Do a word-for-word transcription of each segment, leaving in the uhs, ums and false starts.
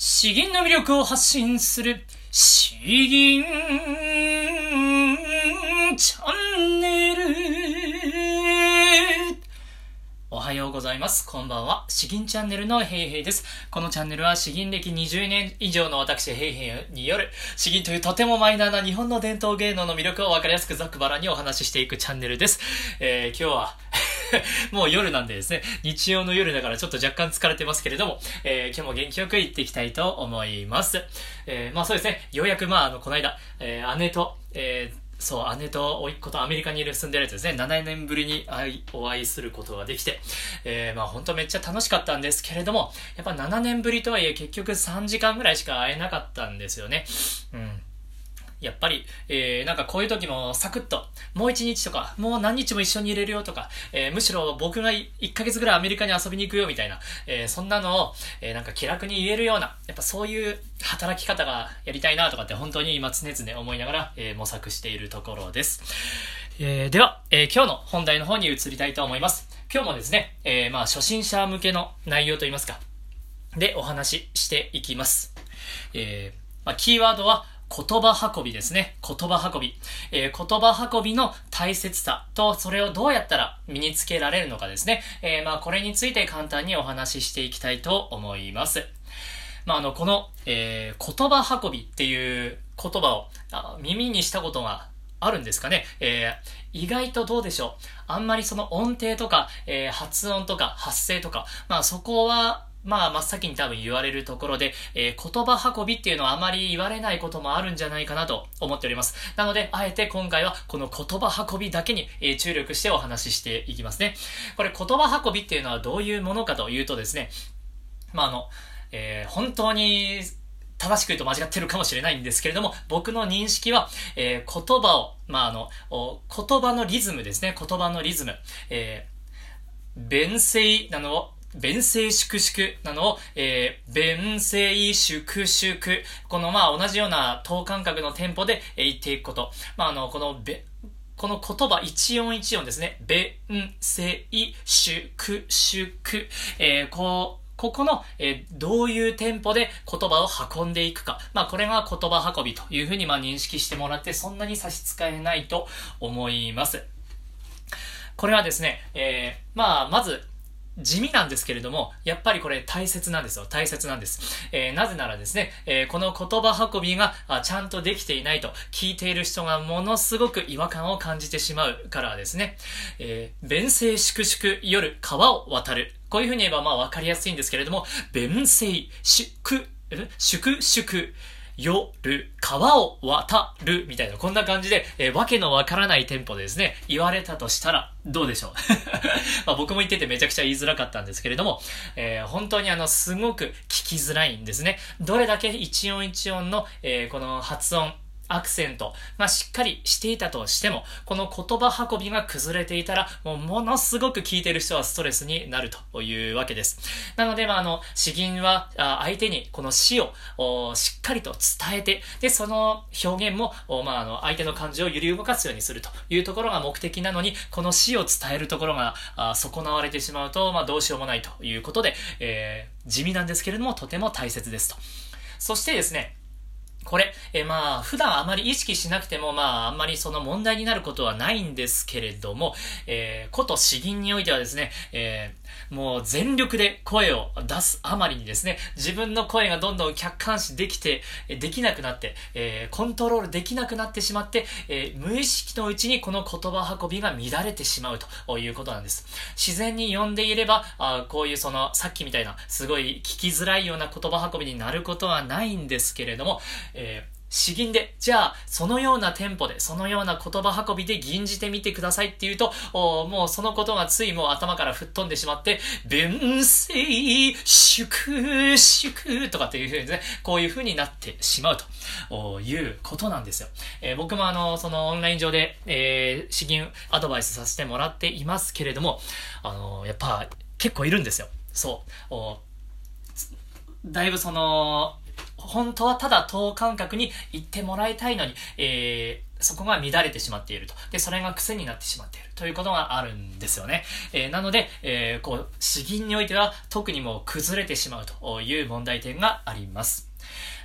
詩吟の魅力を発信する詩吟チャンネル。おはようございます、こんばんは。詩吟チャンネルのヘイヘイです。このチャンネルは詩吟歴にじゅうねん以上の私ヘイヘイによる詩吟というとてもマイナーな日本の伝統芸能の魅力を分かりやすくざくばらにお話ししていくチャンネルです。えー、今日はもう夜なんでですね、日曜の夜だからちょっと若干疲れてますけれども、えー、今日も元気よく行っていきたいと思います。えー、まあそうですね、ようやくまああのこの間、えー、姉と、えーそう、姉と甥っ子とアメリカに住んでるやつですね、ななねんぶりにお会いすることができて、えー、まあ本当めっちゃ楽しかったんですけれども、やっぱななねんぶりとはいえ結局さんじかんぐらいしか会えなかったんですよね。うん。やっぱり、えー、なんかこういう時もサクッともう一日とかもう何日も一緒にいれるよとか、えー、むしろ僕がいっかげつぐらいアメリカに遊びに行くよみたいな、えー、そんなのを、えー、なんか気楽に言えるような、やっぱそういう働き方がやりたいなとかって本当に今常々思いながら、えー、模索しているところです。えー、では、えー、今日の本題の方に移りたいと思います。今日もですね、えー、まあ初心者向けの内容といいますかでお話ししていきます。えーまあ、キーワードは言葉運びですね。言葉運び、えー、言葉運びの大切さとそれをどうやったら身につけられるのかですね。えー、まあこれについて簡単にお話ししていきたいと思います。まああのこの、えー、言葉運びっていう言葉をあ耳にしたことがあるんですかね。えー、意外とどうでしょう。あんまりその音程とか、えー、発音とか発声とか、まあそこはまあ真っ先に多分言われるところで、えー、言葉運びっていうのはあまり言われないこともあるんじゃないかなと思っております。なのであえて今回はこの言葉運びだけに、えー、注力してお話ししていきますね。これ言葉運びっていうのはどういうものかというとですね、まああの、えー、本当に正しく言うと間違ってるかもしれないんですけれども、僕の認識は、えー、言葉をまああの言葉のリズムですね。言葉のリズム、えー、弁声なのを弁声粛々なのを、えー、弁声粛々、このまあ同じような等間隔のテンポで、えー、言っていくこと。まああのこのべこの言葉一音一音ですね。弁声粛々、えー、こう。ここの、えー、どういうテンポで言葉を運んでいくか。まあこれが言葉運びというふうにまあ認識してもらってそんなに差し支えないと思います。これはですね、えー、まあまず地味なんですけれども、やっぱりこれ大切なんですよ。大切なんです。えー、なぜならですね、えー、この言葉運びがちゃんとできていないと聞いている人がものすごく違和感を感じてしまうからですね。えー、弁声粛々夜川を渡る。こういうふうに言えばまあわかりやすいんですけれども、弁声粛々夜川を渡るみたいな、こんな感じで、えー、わけのわからないテンポでですね言われたとしたらどうでしょうまあ僕も言っててめちゃくちゃ言いづらかったんですけれども、えー、本当にあのすごく聞きづらいんですね。どれだけ一音一音の、えー、この発音アクセントがしっかりしていたとしても、この言葉運びが崩れていたらもうものすごく聞いている人はストレスになるというわけです。なのでまああの詩吟は相手にこの詩をしっかりと伝えて、でその表現もまああの相手の感情を揺り動かすようにするというところが目的なのに、この詩を伝えるところが損なわれてしまうとまあどうしようもないということで、えー、地味なんですけれどもとても大切ですと。そしてですね、これ、えー、まあ普段あまり意識しなくてもまああんまりその問題になることはないんですけれども、えー、こと詩吟においてはですね、えー、もう全力で声を出すあまりにですね、自分の声がどんどん客観視できてできなくなって、えー、コントロールできなくなってしまって、えー、無意識のうちにこの言葉運びが乱れてしまうということなんです。自然に読んでいればあこういうそのさっきみたいなすごい聞きづらいような言葉運びになることはないんですけれども、えー、詩吟でじゃあそのようなテンポでそのような言葉運びで吟じてみてくださいっていうと、もうそのことがついもう頭から吹っ飛んでしまって、弁声粛々とかっていう風にね、こういう風になってしまうということなんですよ。えー、僕もあのそのオンライン上で、えー、詩吟アドバイスさせてもらっていますけれども、あのー、やっぱ結構いるんですよ。そうだいぶその本当はただ等間隔に言ってもらいたいのに、えそこが乱れてしまっていると。で、それが癖になってしまっているということがあるんですよね。えー、なので、えー、こう、詩吟においては特にもう崩れてしまうという問題点があります。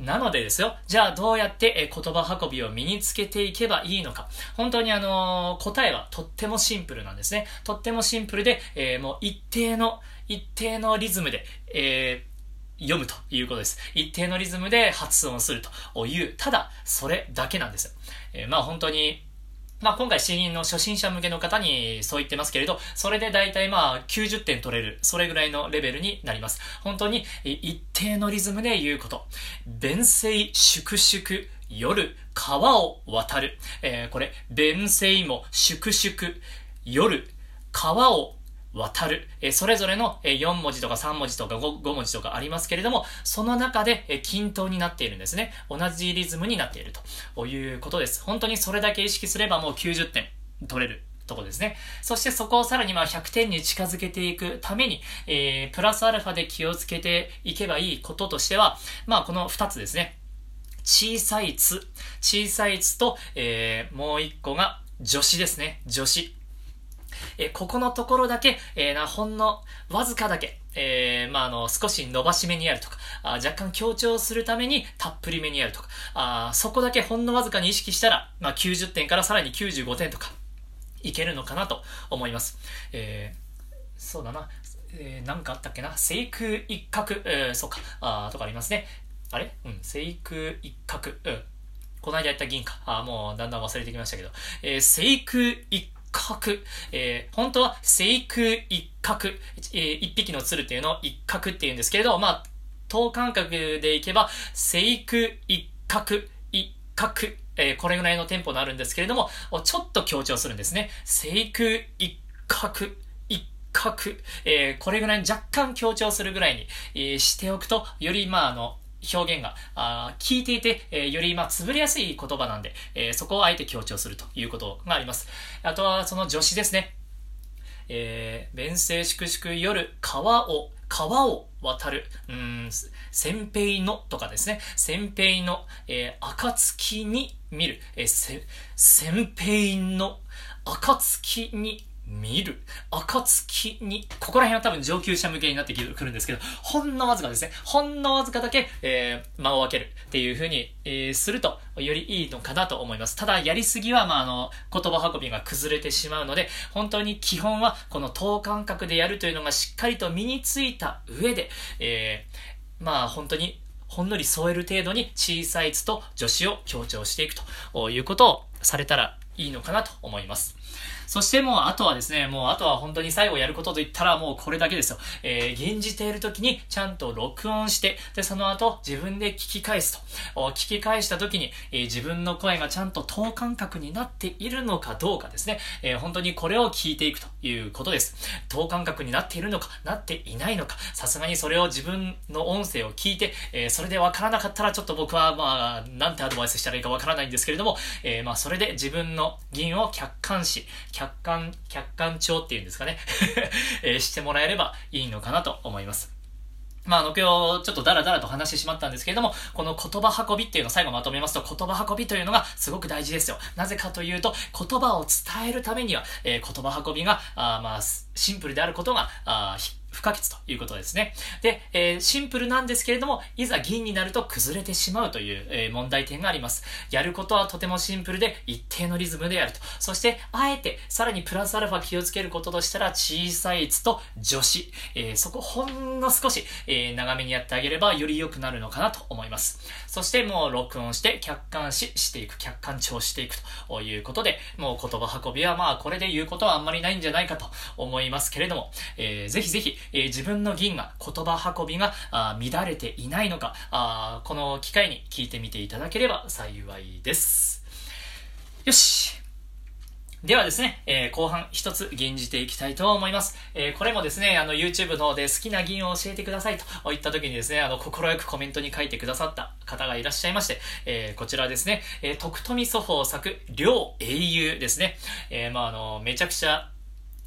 なのでですよ、じゃあどうやって言葉運びを身につけていけばいいのか。本当にあのー、答えはとってもシンプルなんですね。とってもシンプルで、えー、もう一定の、一定のリズムで、えー読むということです。一定のリズムで発音するという、ただそれだけなんですよ。えー、まあ本当に、まあ今回詩吟の初心者向けの方にそう言ってますけれど、それで大体まあきゅうじゅってん取れる、それぐらいのレベルになります。本当に一定のリズムで言うこと。弁声粛々、夜川を渡る。えー、これ、弁声も粛々、夜川を渡る。渡る。それぞれのよん文字とかさん文字とか 5, 5文字とかありますけれども、その中で均等になっているんですね。同じリズムになっているということです。本当にそれだけ意識すればもうきゅうじゅってん取れるところですね。そしてそこをさらにまあひゃくてんに近づけていくために、えー、プラスアルファで気をつけていけばいいこととしては、まあこのふたつですね。小さいつ、小さいつと、えー、もういっこが助詞ですね。助詞。えー、ここのところだけ、えー、なほんのわずかだけ、えー、まあ、あの、少し伸ばしめにやるとか、あ若干強調するためにたっぷりめにやるとか、あそこだけほんのわずかに意識したら、まあ、きゅうじゅってんからさらにきゅうじゅうごてんとかいけるのかなと思います。えー、そうだな、えー、なんかあったっけな、正空一角、えー、そうか、あとかありますね。あれうん、正空一角、うん。この間やった銀か。あもうだんだん忘れてきましたけど、えー、正空一角角、えー、本当は正空一角、えー、一匹の鶴っていうのを一角っていうんですけれど、まあ、等間隔でいけば正空一角、一角、えー、これぐらいのテンポになるんですけれども、ちょっと強調するんですね。正空一角、一角、えー、これぐらいに若干強調するぐらいに、えー、しておくと、よりまああの、表現があ聞いていて、えー、よりまあ潰れやすい言葉なんで、えー、そこをあえて強調するということがあります。あとはその助詞ですね。えー、弁声粛々夜川を川を渡る。うーん、先輩のとかですね。先輩の、えー、暁に見る。えー、せ先輩の暁に見る。暁に、ここら辺は多分上級者向けになってくるんですけど、ほんのわずかですね。ほんのわずかだけ、えー、間を空けるっていう風に、えー、すると、よりいいのかなと思います。ただ、やりすぎは、まあ、あの、言葉運びが崩れてしまうので、本当に基本は、この等間隔でやるというのがしっかりと身についた上で、えー、まあ、本当に、ほんのり添える程度に小さいつと助詞を強調していくということをされたらいいのかなと思います。そしてもうあとはですね、もうあとは本当に最後やることといったらもうこれだけですよ。えー、現時ている時にちゃんと録音して、で、その後自分で聞き返すと。聞き返した時に、えー、自分の声がちゃんと等間隔になっているのかどうかですね。えー、本当にこれを聞いていくということです。等間隔になっているのか、なっていないのか。さすがにそれを自分の音声を聞いて、えー、それでわからなかったらちょっと僕はまあ、なんてアドバイスしたらいいかわからないんですけれども、えー、まあそれで自分の吟を客観視、客観、客観聴っていうんですかね、えー、してもらえればいいのかなと思います。まあ、あの、今日ちょっとダラダラと話してしまったんですけれども、この言葉運びっていうのを最後まとめますと、言葉運びというのがすごく大事ですよ。なぜかというと、言葉を伝えるためには、えー、言葉運びが、あまあ、シンプルであることが、あ不可欠ということですね。で、えー、シンプルなんですけれども、いざ吟になると崩れてしまうという、えー、問題点があります。やることはとてもシンプルで、一定のリズムでやると。そして、あえて、さらにプラスアルファ気をつけることとしたら、小さいつと助詞、えー、そこほんの少し、えー、長めにやってあげれば、より良くなるのかなと思います。そして、もう録音して、客観視していく、客観聴していくということで、もう言葉運びは、まあ、これで言うことはあんまりないんじゃないかと思いますけれども、えー、ぜひぜひ、えー、自分の吟が、言葉運びが乱れていないのか、あこの機会に聞いてみていただければ幸いです。よし。ではですね、えー、後半一つ吟じていきたいと思います。えー、これもですね、あの YouTube の方で好きな吟を教えてくださいといった時にですね、あの心よくコメントに書いてくださった方がいらっしゃいまして、えー、こちらですね、えー、徳富祖峰作両英雄ですね。えー、まああのめちゃくちゃ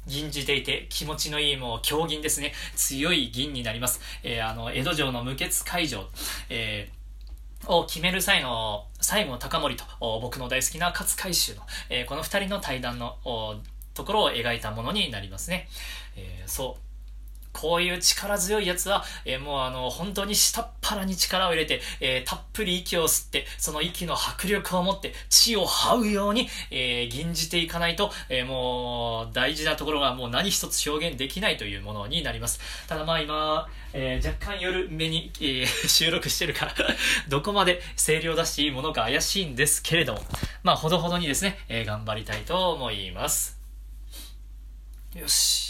吟じていて気持ちのいいもう強吟ですね。強い吟になります。えー、あの江戸城の無血開城、えーを決める際の最後の高森と僕の大好きな勝海舟の、えー、このふたりの対談のところを描いたものになりますね。えー、そうこういう力強いやつは、えー、もうあの本当に下っ腹に力を入れて、えー、たっぷり息を吸って、その息の迫力を持って地を這うように、えー、吟じていかないと、えー、もう大事なところがもう何一つ表現できないというものになります。ただまあ今、えー、若干夜目に、えー、収録してるからどこまで声量出していいものか怪しいんですけれども、まあほどほどにですね、えー、頑張りたいと思います。よし。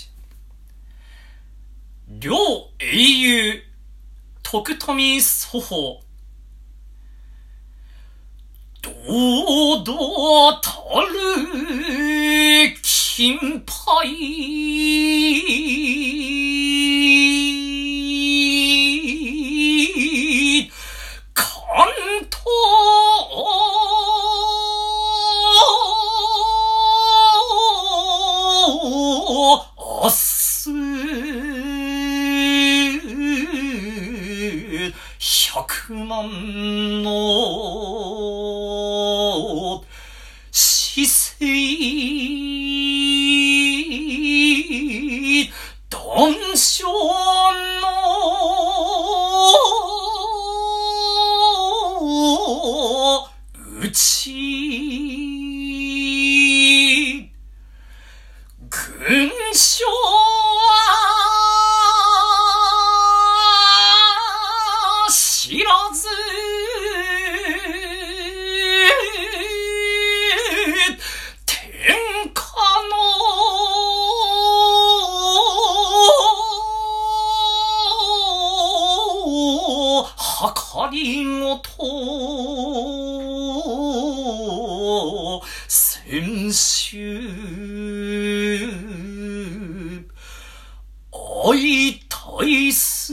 両英雄徳富祖法堂々たる金牌関東明日百万の死生断腸のうち群生はかりごと千秋愛対す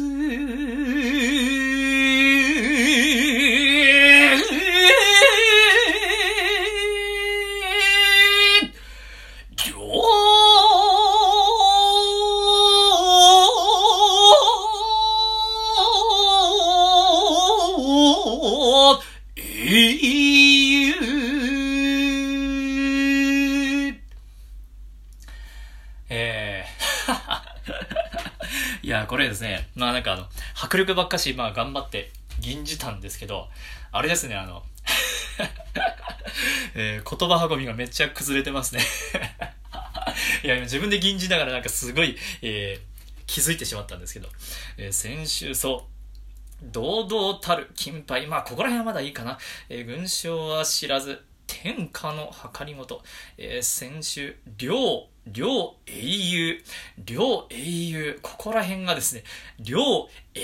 いやこれですね、まあなんかあの迫力ばっかし、まあ頑張って吟じたんですけど、あれですね、あの、えー、言葉運びがめっちゃ崩れてますねいや自分で吟じながらなんかすごい、えー、気づいてしまったんですけど、えー、先週そう堂々たる金牌、まあここら辺はまだいいかな、えー、群生は知らず天下の計りごと、えー、先週両両英雄両英雄ここら辺がですね両英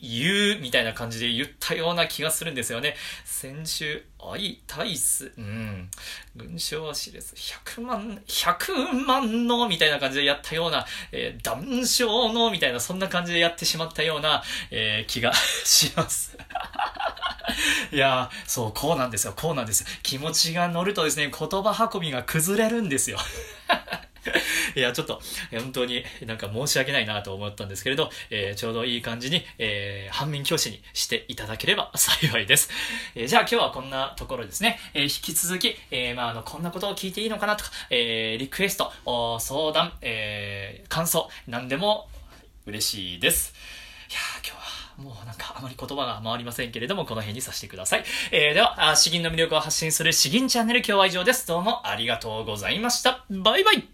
雄みたいな感じで言ったような気がするんですよね。先週愛対すうん群生は知れずひゃくまんひゃくまんのみたいな感じでやったような、えー、断腸のみたいなそんな感じでやってしまったような、えー、気がしますいやーそうこうなんですよこうなんですよ気持ちが乗るとですね言葉運びが崩れるんですよいやちょっと本当になんか申し訳ないなと思ったんですけれど、えー、ちょうどいい感じに、えー、反面教師にしていただければ幸いです、えー、じゃあ今日はこんなところですね、えー、引き続き、えーまあ、あのこんなことを聞いていいのかなとか、えー、リクエスト相談、えー、感想何でも嬉しいです。いやー今日はもうなんかあまり言葉が回りませんけれどもこの辺にさせてください。えー、では詩吟の魅力を発信する詩吟チャンネル今日は以上です。どうもありがとうございました。バイバイ。